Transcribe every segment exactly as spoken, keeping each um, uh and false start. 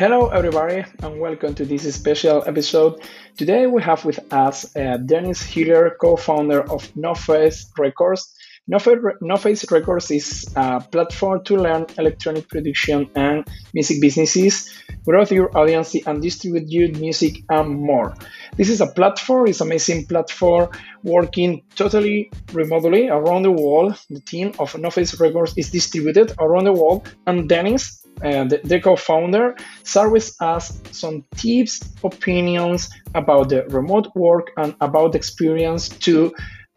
Hello everybody and welcome to this special episode. Today we have with us uh, Dennis Hiller, co-founder of No Face Records. No Face Records is a platform to learn electronic production and music businesses, grow your audience and distribute your music and more. This is a platform, it's an amazing platform working totally remotely around the world. The team of No Face Records is distributed around the world, and Dennis, Uh, the, the co-founder, serves us some tips, opinions about the remote work and about the experience to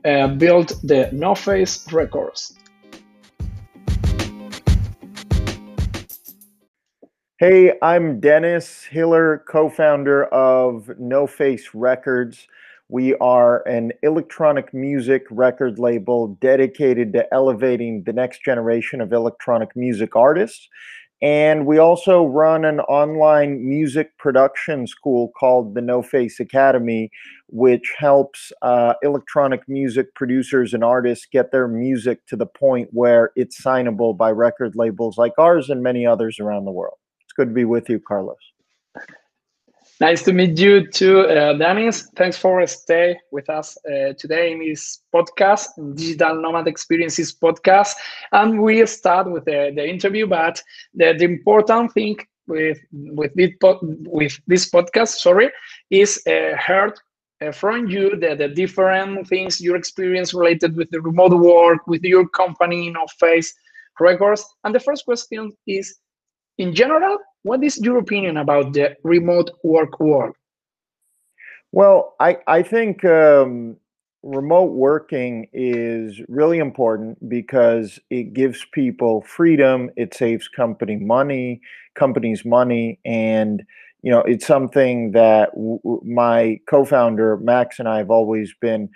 uh, build the No Face Records. Hey, I'm Dennis Hiller, co-founder of No Face Records. We are an electronic music record label dedicated to elevating the next generation of electronic music artists. And we also run an online music production school called the No Face Academy, which helps uh, electronic music producers and artists get their music to the point where it's signable by record labels like ours and many others around the world. It's good to be with you, Carlos. Nice to meet you too, uh, Dennis. Thanks for staying with us uh, today in this podcast, Digital Nomad Experiences podcast. And we'll start with the, the interview, but the, the important thing with with this, with this podcast, sorry, is uh, heard uh, from you the, the different things your experience related with the remote work, with your company, No Face Records. And the first question is, in general, what is your opinion about the remote work world? Well, I, I think um, remote working is really important because it gives people freedom. It saves company money, companies money. And, you know, it's something that w my co-founder, Max, and I have always been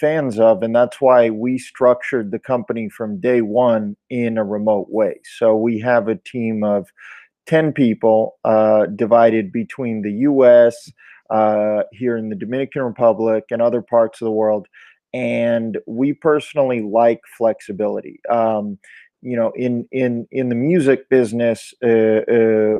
fans of, and that's why we structured the company from day one in a remote way. So we have a team of ten people uh, divided between the U S, uh, here in the Dominican Republic, and other parts of the world. And we personally like flexibility. Um, you know, in in in the music business, uh, uh,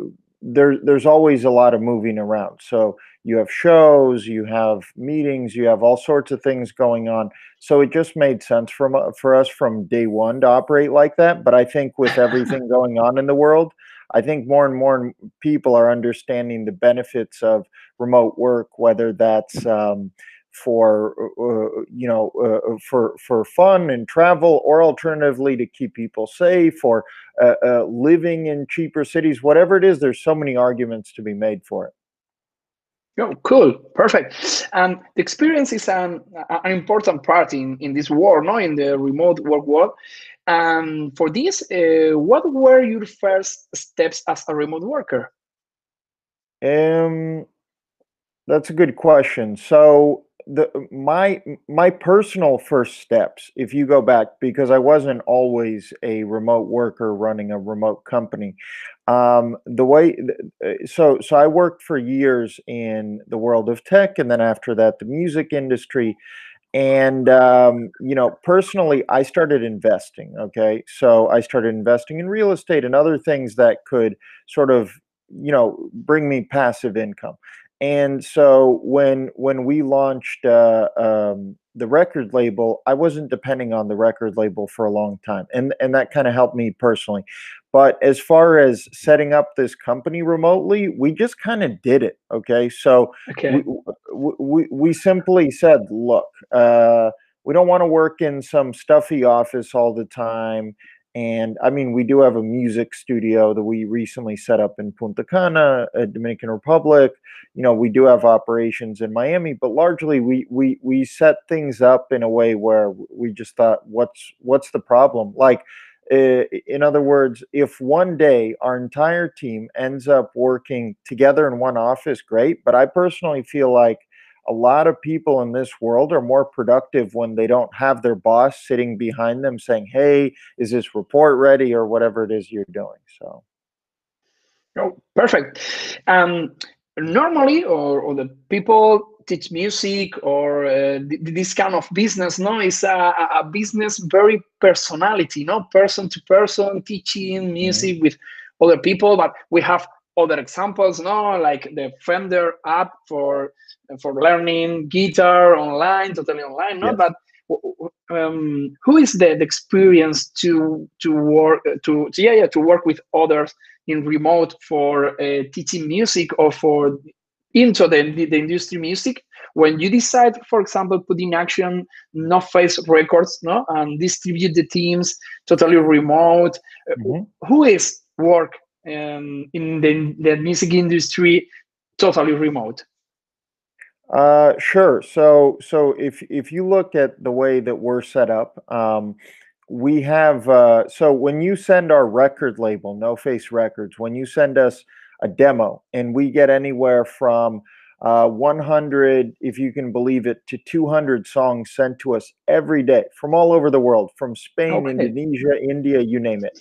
there there's always a lot of moving around. So you have shows, you have meetings, you have all sorts of things going on. So it just made sense from, for us from day one to operate like that. But I think with everything going on in the world, I think more and more people are understanding the benefits of remote work, whether that's um, for, uh, you know, uh, for, for fun and travel, or alternatively to keep people safe, or uh, uh, living in cheaper cities, whatever it is. There's so many arguments to be made for it. Oh, cool. Perfect. Um, the experience is an, an important part in, in this world, no? In the remote work world. Um, for this, uh, what were your first steps as a remote worker? Um, that's a good question. So the, my, my personal first steps, if you go back, because I wasn't always a remote worker running a remote company. Um, the way, so, so I worked for years in the world of tech, and then after that, the music industry. And, um, you know, personally, I started investing. Okay. So I started investing in real estate and other things that could sort of, you know, bring me passive income. And so when, when we launched, uh, um, the record label, I wasn't depending on the record label for a long time. And, and that kind of helped me personally. But as far as setting up this company remotely, we just kind of did it. Okay. So okay. We, we, we simply said, look, uh, we don't want to work in some stuffy office all the time. And I mean, we do have a music studio that we recently set up in Punta Cana, Dominican Republic. You know, we do have operations in Miami, but largely we we we set things up in a way where we just thought, what's what's the problem? Like, uh, in other words, if one day our entire team ends up working together in one office, great. But I personally feel like a lot of people in this world are more productive when they don't have their boss sitting behind them saying, hey, is this report ready, or whatever it is you're doing. So. Oh, perfect. Um, normally, or, or the people teach music or uh, this kind of business, no, it's a, a business, very personality, no, person to person, teaching music mm-hmm. with other people, but we have other examples, no, like the Fender app for for learning guitar online, totally online, no, yes. But um, who is the, the experience to to work to, to yeah yeah to work with others in remote for uh, teaching music or for into the, the industry music when you decide, for example, put in action No Face Records, no, and distribute the teams totally remote. Mm-hmm. Who is work um, in the, the music industry totally remote? Uh, sure. So, so if if you look at the way that we're set up, um, we have uh, so when you send our record label, No Face Records, when you send us a demo, and we get anywhere from uh, one hundred, if you can believe it, to two hundred songs sent to us every day from all over the world, from Spain, okay. Indonesia, India, you name it.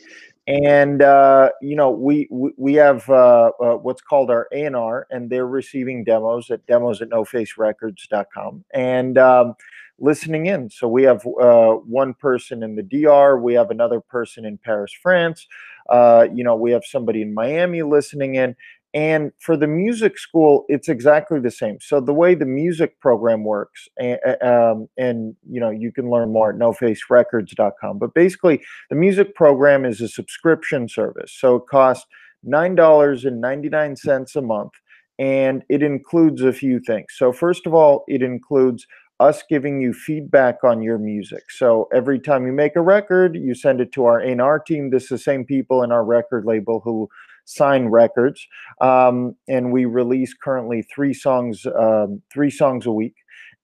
And uh, you know, we we, we have uh, uh, what's called our A and R, and they're receiving demos at demos at no face records dot com and um, listening in. So we have uh, one person in the D R, we have another person in Paris, France. Uh, you know, we have somebody in Miami listening in. And for the music school, it's exactly the same. So the way the music program works, and, um, and you know, you can learn more at no face records dot com. But basically, the music program is a subscription service. So it costs nine dollars and ninety-nine cents a month, and it includes a few things. So first of all, it includes us giving you feedback on your music. So every time you make a record, you send it to our A and R team. This is the same people in our record label who sign records. Um, and we release currently three songs, um, three songs a week.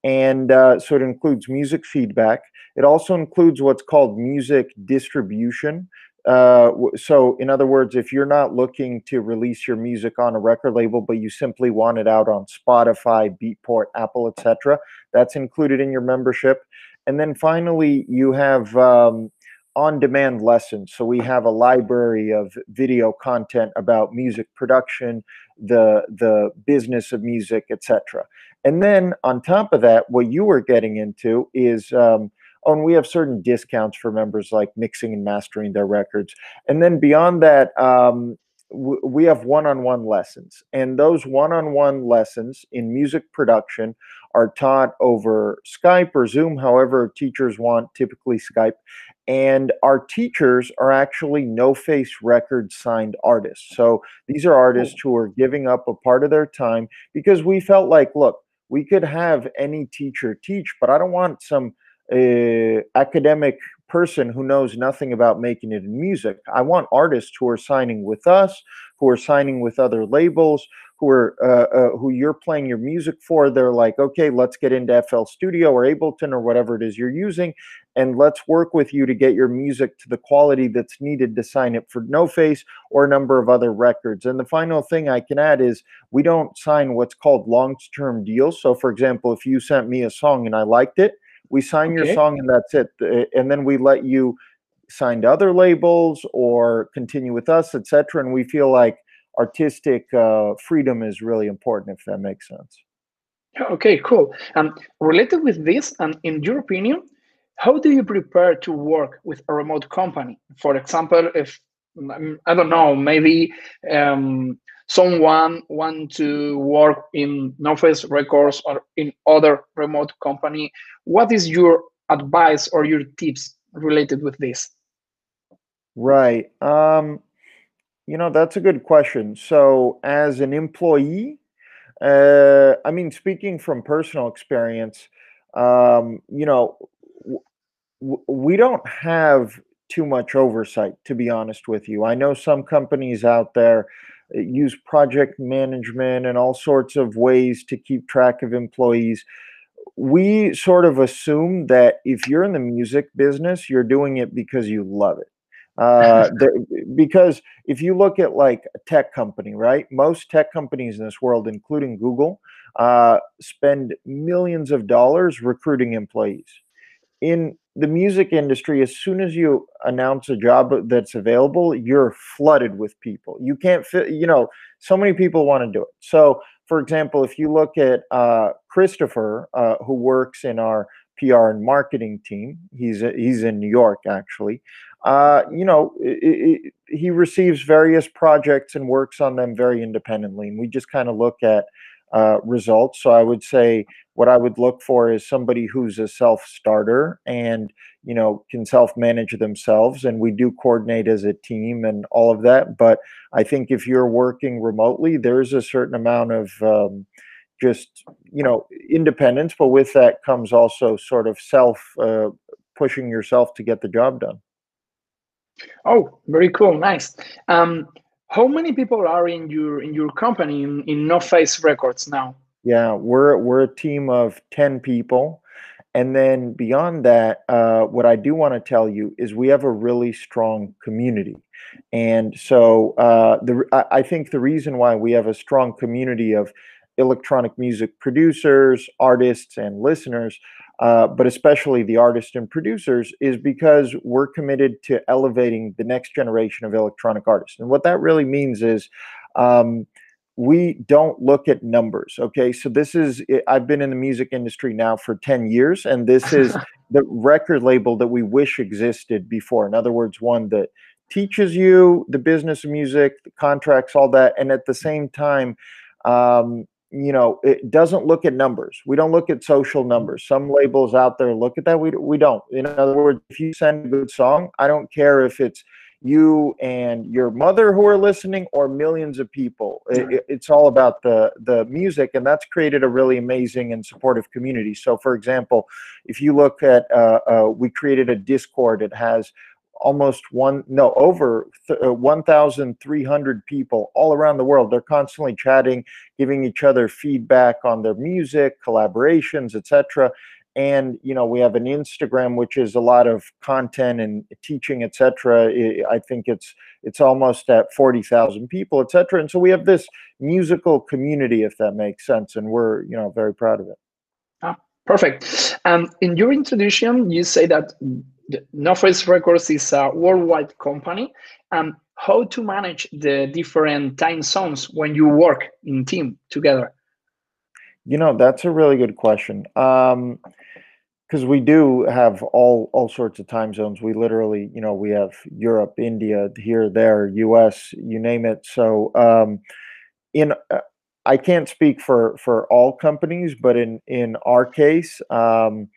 And uh, so it includes music feedback. It also includes what's called music distribution. Uh, so in other words, if you're not looking to release your music on a record label, but you simply want it out on Spotify, Beatport, Apple, et cetera, that's included in your membership. And then finally, you have um, on-demand lessons. So we have a library of video content about music production, the the business of music, et cetera. And then on top of that, what you were getting into is um, Oh, and we have certain discounts for members like mixing and mastering their records. And then beyond that, um, w we have one-on-one lessons. And those one-on-one lessons in music production are taught over Skype or Zoom, however teachers want, typically Skype. And our teachers are actually No Face Records signed artists. So these are artists who are giving up a part of their time because we felt like, look, we could have any teacher teach, but I don't want some Uh, academic person who knows nothing about making it in music. I want artists who are signing with us, who are signing with other labels, who are uh, uh, who you're playing your music for. They're like, okay, let's get into F L Studio or Ableton or whatever it is you're using, and let's work with you to get your music to the quality that's needed to sign it for No Face or a number of other records. And the final thing I can add is we don't sign what's called long-term deals. So for example, if you sent me a song and I liked it, we sign okay. your song and that's it. And then we let you sign to other labels or continue with us, et cetera. And we feel like artistic uh, freedom is really important, if that makes sense. Okay, cool. And um, related with this, and um, in your opinion, how do you prepare to work with a remote company? For example, if, I don't know, maybe um, someone wants to work in No Face Records or in other remote company. What is your advice or your tips related with this? Right. Um, you know, that's a good question. So as an employee, uh, I mean, speaking from personal experience, um, you know, w we don't have too much oversight, to be honest with you. I know some companies out there use project management and all sorts of ways to keep track of employees. We sort of assume that if you're in the music business, you're doing it because you love it. Uh, because if you look at like a tech company, right? Most tech companies in this world, including Google, uh, spend millions of dollars recruiting employees. In the music industry, as soon as you announce a job that's available, you're flooded with people. You can't fit, you know, so many people want to do it. So, for example, if you look at uh, Christopher, uh, who works in our P R and marketing team, he's, he's in New York, actually. uh, you know, it, it, he receives various projects and works on them very independently. And we just kind of look at uh, results. So I would say what I would look for is somebody who's a self-starter and, you know, can self-manage themselves. And we do coordinate as a team and all of that. But I think if you're working remotely, there's a certain amount of um, just, you know, independence. But with that comes also sort of self uh, pushing yourself to get the job done. Oh, very cool. Nice. Um, how many people are in your in your company in, in No Face Records now? Yeah, we're we're a team of ten people. And then beyond that, uh, what I do want to tell you is we have a really strong community. And so uh, the, I think the reason why we have a strong community of electronic music producers, artists, and listeners, uh, but especially the artists and producers, is because we're committed to elevating the next generation of electronic artists. And what that really means is, um, we don't look at numbers, okay? So this is, I've been in the music industry now for ten years, and this is the record label that we wish existed before. In other words, one that teaches you the business of music, the contracts, all that, and at the same time, um, you know, it doesn't look at numbers. We don't look at social numbers. Some labels out there look at that. We, we don't. In other words, if you send a good song, I don't care if it's you and your mother who are listening or millions of people. It, it's all about the, the music, and that's created a really amazing and supportive community. So for example, if you look at, uh, uh, we created a Discord. It has almost one, no, over one thousand three hundred people all around the world. They're constantly chatting, giving each other feedback on their music, collaborations, et cetera. And, you know, we have an Instagram, which is a lot of content and teaching, et cetera. I think it's it's almost at forty thousand people, et cetera. And so we have this musical community, if that makes sense. And we're, you know, very proud of it. Ah, perfect. Um, in your introduction, you say that No Face Records is a worldwide company. Um, how to manage the different time zones when you work in team together? You know, that's a really good question. Um, because we do have all all sorts of time zones. We literally, you know, we have Europe, India, here, there, U S, you name it. So, um, in uh, I can't speak for for all companies, but in in our case, um,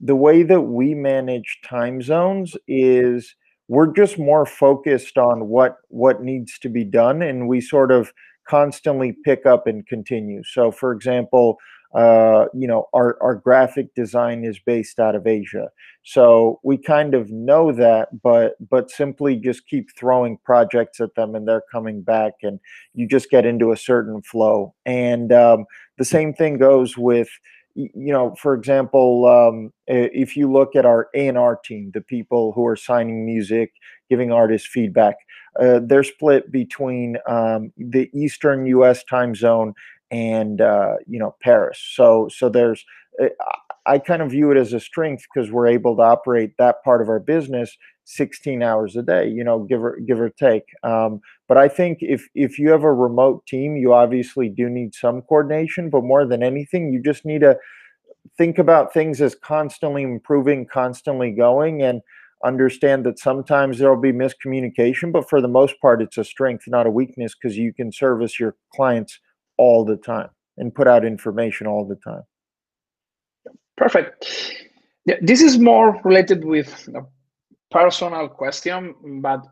the way that we manage time zones is we're just more focused on what what needs to be done, and we sort of constantly pick up and continue. So for example, uh, you know, our, our graphic design is based out of Asia. So we kind of know that, but, but simply just keep throwing projects at them and they're coming back and you just get into a certain flow. And um, the same thing goes with, you know, for example, um, if you look at our A and R team, the people who are signing music, giving artists feedback, uh, they're split between um, the Eastern U S time zone and, uh, you know, Paris. So, so there's, I kind of view it as a strength because we're able to operate that part of our business sixteen hours a day, you know, give or, give or take. Um, but I think if, if you have a remote team, you obviously do need some coordination, but more than anything, you just need to think about things as constantly improving, constantly going, and understand that sometimes there'll be miscommunication, but for the most part, it's a strength, not a weakness, because you can service your clients all the time and put out information all the time. Perfect. Yeah, this is more related with a personal question, but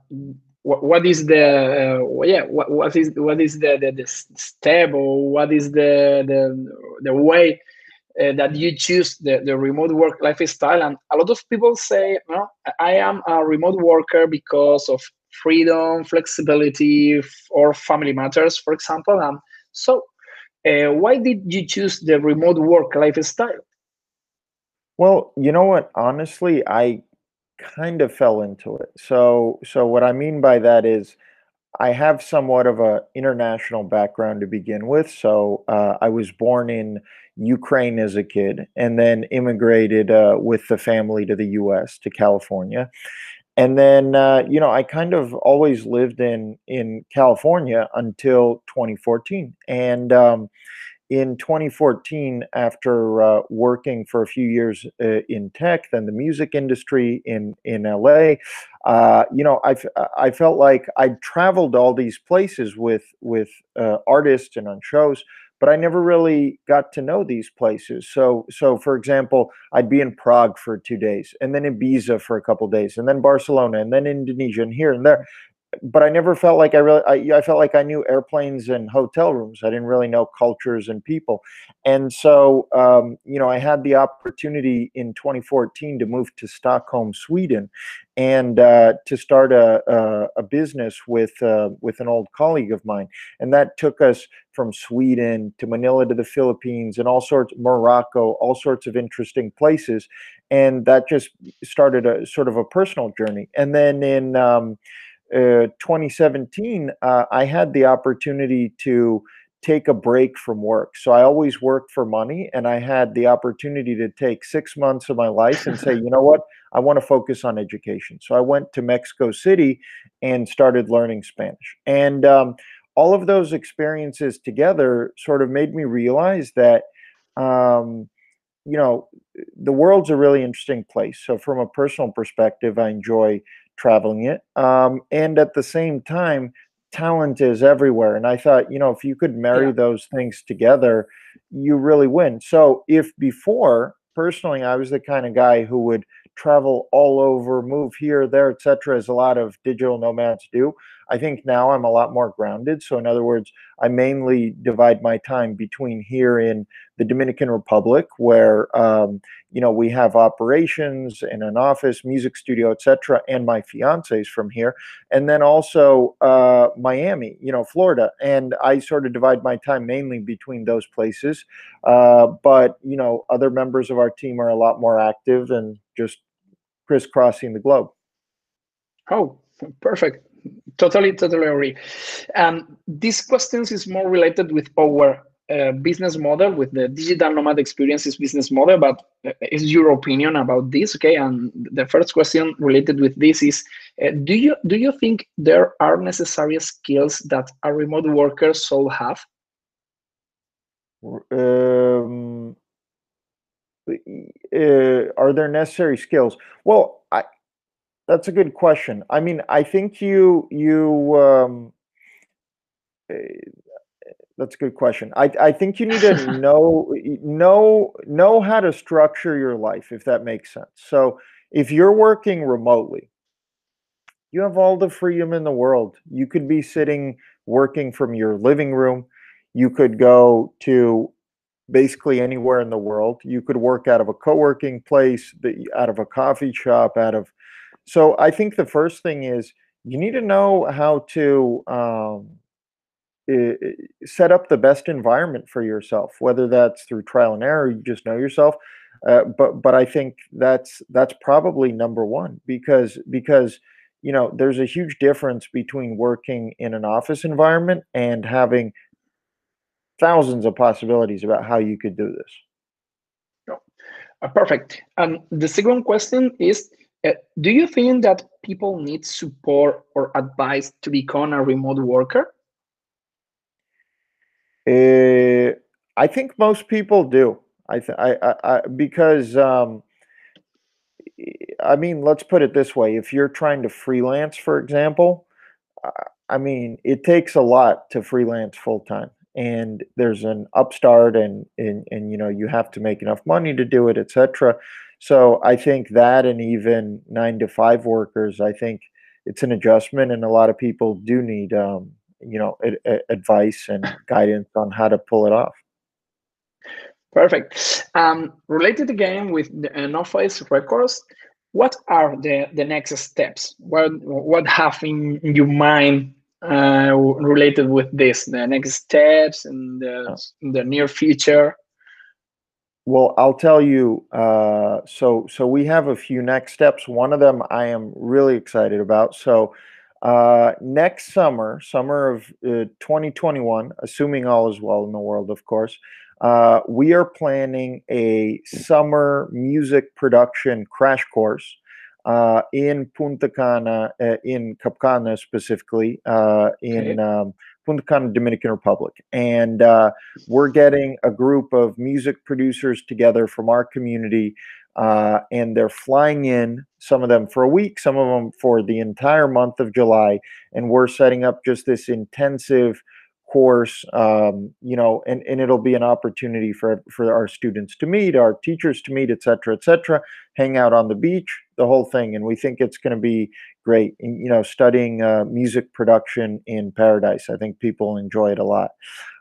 what, what is the uh, yeah what, what is what is the, the the step or what is the the the way uh, that you choose the the remote work lifestyle? And a lot of people say, no, I am a remote worker because of freedom, flexibility, or family matters, for example. And so, uh, why did you choose the remote work lifestyle? Well, you know what? Honestly, I kind of fell into it. So, so what I mean by that is I have somewhat of an international background to begin with. So uh, I was born in Ukraine as a kid and then immigrated uh, with the family to the U S, to California. And then, uh, you know, I kind of always lived in, in California until twenty fourteen. And, um, in twenty fourteen, after uh, working for a few years uh, in tech, then the music industry in in L A, uh, you know, I I felt like I'd traveled all these places with with uh, artists and on shows, but I never really got to know these places. So so for example, I'd be in Prague for two days, and then Ibiza for a couple of days, and then Barcelona, and then Indonesia, and here and there. But I never felt like I really, I, I felt like I knew airplanes and hotel rooms. I didn't really know cultures and people. And so, um, you know, I had the opportunity in twenty fourteen to move to Stockholm, Sweden, and uh, to start a, a, a business with, uh, with an old colleague of mine. And that took us from Sweden to Manila to the Philippines and all sorts, Morocco, all sorts of interesting places. And that just started a sort of a personal journey. And then in, um, Uh, twenty seventeen, uh, I had the opportunity to take a break from work. So I always worked for money, and I had the opportunity to take six months of my life and say, you know what, I want to focus on education. So I went to Mexico City and started learning Spanish. And um, all of those experiences together sort of made me realize that, um, you know, the world's a really interesting place. So from a personal perspective, I enjoy traveling it. Um, and at the same time, talent is everywhere. And I thought, you know, if you could marry yeah. those things together, you really win. So if before, personally, I was the kind of guy who would travel all over, move here, there, et cetera, as a lot of digital nomads do, I think now I'm a lot more grounded. So in other words, I mainly divide my time between here in the Dominican Republic, where, um, you know, we have operations and an office, music studio, et cetera, and my fiance's from here. And then also uh, Miami, you know, Florida. And I sort of divide my time mainly between those places. Uh, but, you know, other members of our team are a lot more active and just crisscrossing the globe. Oh, perfect. Totally, totally agree. Um, this question is more related with our uh, business model, with the digital nomad experiences business model, but is your opinion about this, okay? And the first question related with this is, uh, do you do you think there are necessary skills that a remote worker should have? Um, uh, are there necessary skills? Well, I. That's a good question. I mean, I think you, you, um, that's a good question. I, I think you need to know, know, know how to structure your life, if that makes sense. So if you're working remotely, you have all the freedom in the world. You could be sitting, working from your living room. You could go to basically anywhere in the world. You could work out of a co-working place, out of a coffee shop, out of, so I think the first thing is you need to know how to um, set up the best environment for yourself, whether that's through trial and error, you just know yourself. Uh, but but I think that's that's probably number one, because because you know there's a huge difference between working in an office environment and having thousands of possibilities about how you could do this. Oh, uh, perfect. And um, the second question is, Uh, do you think that people need support or advice to become a remote worker? Uh, I think most people do. I, th I, I, I because um, I mean, let's put it this way: if you're trying to freelance, for example, I mean, it takes a lot to freelance full time, and there's an upstart, and and and you know, you have to make enough money to do it, et cetera. So I think that, and even nine to five workers, I think it's an adjustment, and a lot of people do need, um, you know, advice and guidance on how to pull it off. Perfect. Um, related again with the uh, No Face Records, what are the the next steps? What what have in your mind uh, related with this? The next steps in the in the near future. Well, I'll tell you, uh, so so we have a few next steps. One of them I am really excited about. So uh, next summer, summer of uh, twenty twenty-one, assuming all is well in the world, of course, uh, we are planning a summer music production crash course uh, in Punta Cana, uh, in Capcana specifically, uh, in um, Punta Cana, Dominican Republic. And uh, we're getting a group of music producers together from our community, uh, and they're flying in, some of them for a week, some of them for the entire month of July. And we're setting up just this intensive course, um, you know, and, and it'll be an opportunity for, for our students to meet, our teachers to meet, et cetera, et cetera, hang out on the beach, the whole thing. And we think it's going to be great. And, you know, studying uh, music production in paradise, I think people enjoy it a lot.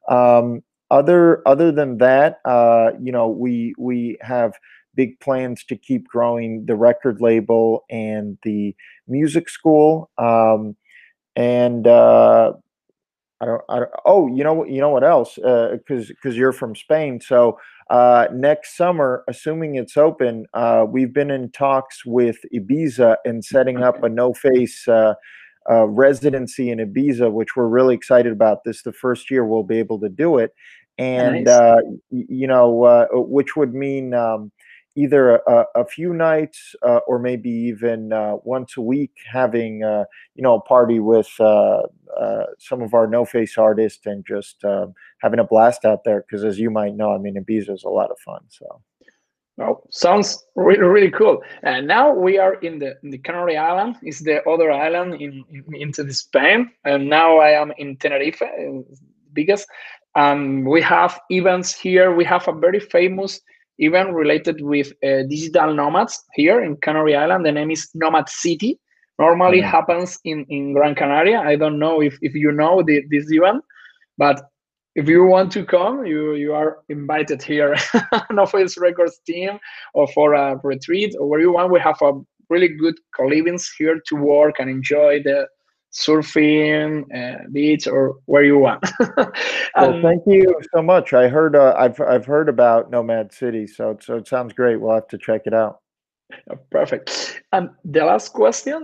Um, other, other than that, uh, you know, we, we have big plans to keep growing the record label and the music school. Um, and, uh, I don't, I don't, oh, you know, you know what else? Uh, cause, cause you're from Spain. So, uh, next summer, assuming it's open, uh, we've been in talks with Ibiza and setting up a No Face, uh, uh, residency in Ibiza, which we're really excited about. This is the first year we'll be able to do it. And, nice. uh, you know, uh, which would mean, um, either a, a few nights uh, or maybe even uh, once a week having, uh, you know, a party with uh, uh, some of our No Face artists and just uh, having a blast out there. Because as you might know, I mean, Ibiza is a lot of fun. So, oh, sounds really, really cool. And now we are in the, in the Canary Island. It's the other island in, in, into the Spain. And now I am in Tenerife, biggest. Um, we have events here. We have a very famous even related with uh, digital nomads here in Canary Island. The name is Nomad City. Normally mm-hmm. happens in, in Gran Canaria. I don't know if, if you know the, this event, but if you want to come, you, you are invited here. No Face Records team or for a retreat or where you want. We have a really good colleagues here to work and enjoy the surfing, uh, beach, or where you want. um, well, thank you so much. I heard, uh, I've, I've heard about Nomad City, so so it sounds great. We'll have to check it out. Oh, perfect. And the last question,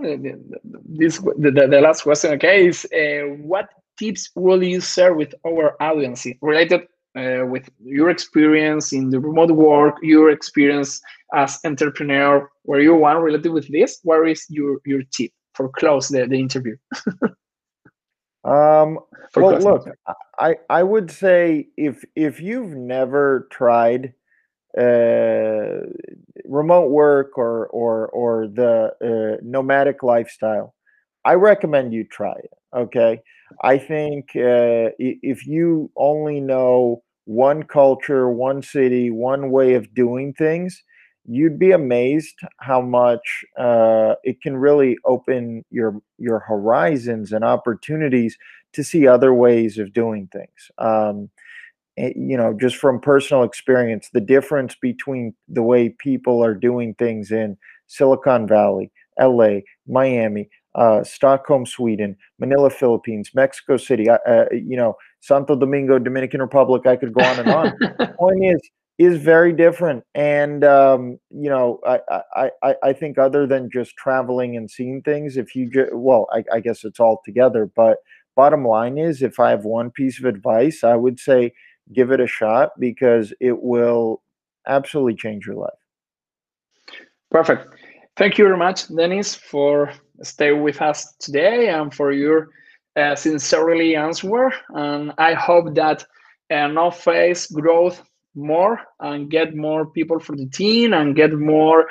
this the, the, the last question, okay, is uh, what tips will you share with our audience related uh, with your experience in the remote work, your experience as entrepreneur, where you want related with this? Where is your your tip for close the, the interview? um, well, look, I, I would say if, if you've never tried uh, remote work or, or, or the uh, nomadic lifestyle, I recommend you try it. Okay. I think uh, if you only know one culture, one city, one way of doing things, you'd be amazed how much uh, it can really open your your horizons and opportunities to see other ways of doing things. Um, it, you know, just from personal experience, the difference between the way people are doing things in Silicon Valley, L A, Miami, uh, Stockholm, Sweden, Manila, Philippines, Mexico City, uh, uh, you know, Santo Domingo, Dominican Republic. I could go on and on. The point is, is very different. And, um, you know, I, I, I, I think other than just traveling and seeing things, if you just, well, I, I guess it's all together, but bottom line is, if I have one piece of advice, I would say, give it a shot, because it will absolutely change your life. Perfect. Thank you very much, Dennis, for staying with us today and for your uh, sincerely answer. And I hope that uh, No Face growth more and get more people for the team and get more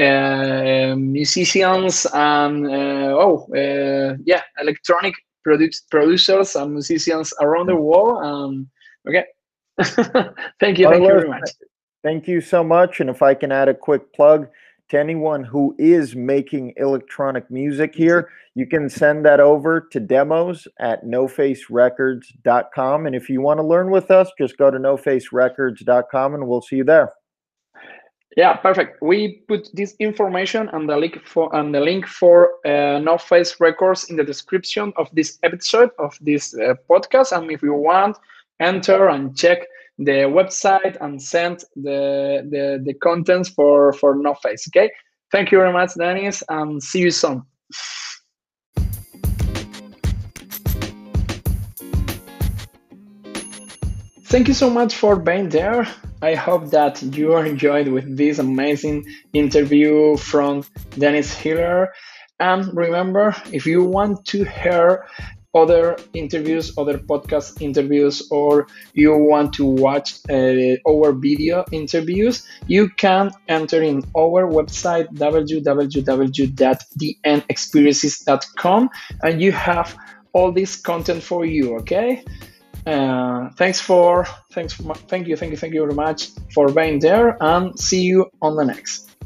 uh, musicians and uh, oh uh, yeah electronic produce, producers and musicians around the world. Um, okay. Thank you. Well, thank you very much. Thank you so much. And if I can add a quick plug to anyone who is making electronic music here, you can send that over to demos at no face records dot com. And if you want to learn with us, just go to no face records dot com and we'll see you there. Yeah, perfect. We put this information and the link for and the link for uh, No Face Records in the description of this episode of this uh, podcast. And if you want, enter and check the website and send the, the, the contents for, for No Face. Okay. Thank you very much, Dennis, and see you soon. Thank you so much for being there. I hope that you enjoyed with this amazing interview from Dennis Hiller. And remember, if you want to hear other interviews, other podcast interviews, or you want to watch uh, our video interviews, you can enter in our website w w w dot d n experiences dot com and you have all this content for you, okay? Uh, thanks for, thanks for, thank you, thank you, thank you very much for being there, and see you on the next.